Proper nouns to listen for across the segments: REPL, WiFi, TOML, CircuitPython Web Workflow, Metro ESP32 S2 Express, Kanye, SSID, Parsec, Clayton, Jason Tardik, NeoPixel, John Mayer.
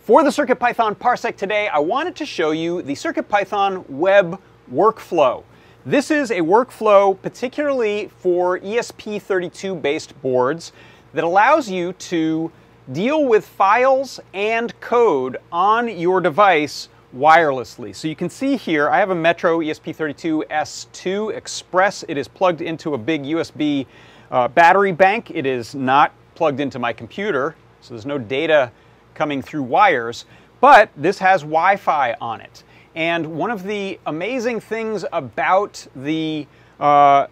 For the CircuitPython Parsec today, I wanted to show you the CircuitPython Web Workflow. This is a workflow particularly for ESP32 based boards that allows you to deal with files and code on your device wirelessly. So you can see here, I have a Metro ESP32 S2 Express. It is plugged into a big USB battery bank. It is not plugged into my computer, so there's no data coming through wires, but this has Wi-Fi on it. And one of the amazing things about the web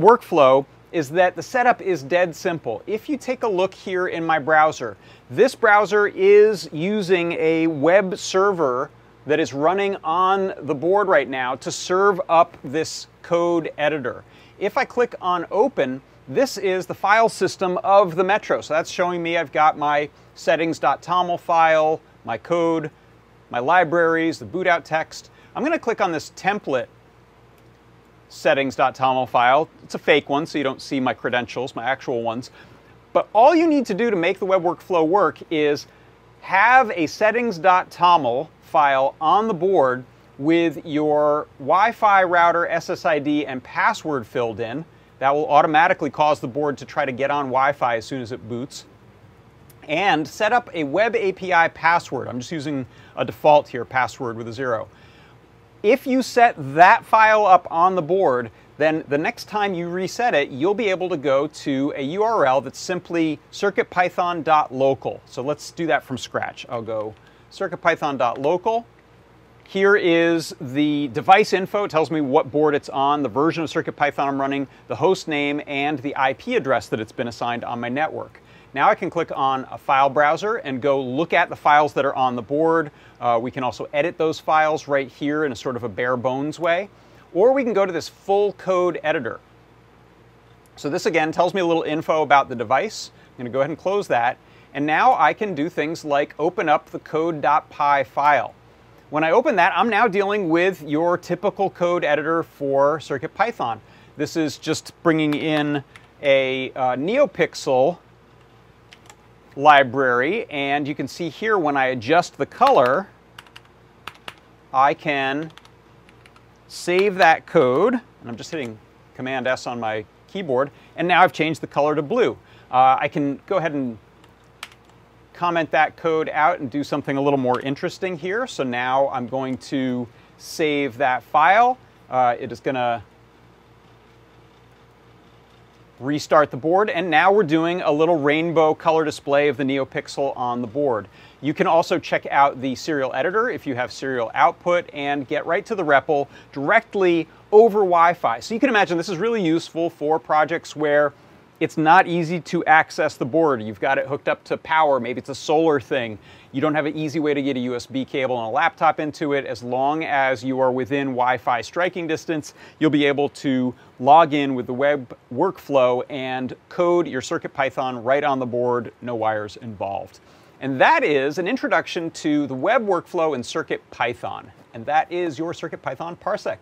workflow is that the setup is dead simple. If you take a look here in my browser, this browser is using a web server that is running on the board right now to serve up this code editor. If I click on open, this is the file system of the Metro. So that's showing me I've got my settings.toml file, my code, my libraries, the boot out text. I'm going to click on this template settings.toml file. It's a fake one, so you don't see my credentials, my actual ones. But all you need to do to make the web workflow work is have a settings.toml file on the board with your Wi-Fi router, SSID, and password filled in. That will automatically cause the board to try to get on Wi-Fi as soon as it boots. And set up a web API password. I'm just using a default here, password with a 0. If you set that file up on the board, then the next time you reset it, you'll be able to go to a URL that's simply circuitpython.local. So let's do that from scratch. I'll go circuitpython.local. Here is the device info. It tells me what board it's on, the version of CircuitPython I'm running, the host name, and the IP address that it's been assigned on my network. Now I can click on a file browser and go look at the files that are on the board. We can also edit those files right here in a sort of a bare bones way. Or we can go to this full code editor. So this again tells me a little info about the device. I'm going to go ahead and close that. And now I can do things like open up the code.py file. When I open that, I'm now dealing with your typical code editor for CircuitPython. This is just bringing in a NeoPixel library, and you can see here when I adjust the color, I can save that code, and I'm just hitting Command S on my keyboard, and now I've changed the color to blue. I can go ahead and comment that code out and do something a little more interesting here. So now I'm going to save that file. It is going to restart the board, and now we're doing a little rainbow color display of the NeoPixel on the board. You can also check out the serial editor if you have serial output and get right to the REPL directly over Wi-Fi. So you can imagine this is really useful for projects where it's not easy to access the board. You've got it hooked up to power. Maybe it's a solar thing. You don't have an easy way to get a USB cable and a laptop into it. As long as you are within Wi-Fi striking distance, you'll be able to log in with the web workflow and code your CircuitPython right on the board, no wires involved. And that is an introduction to the web workflow in CircuitPython. And that is your CircuitPython Parsec.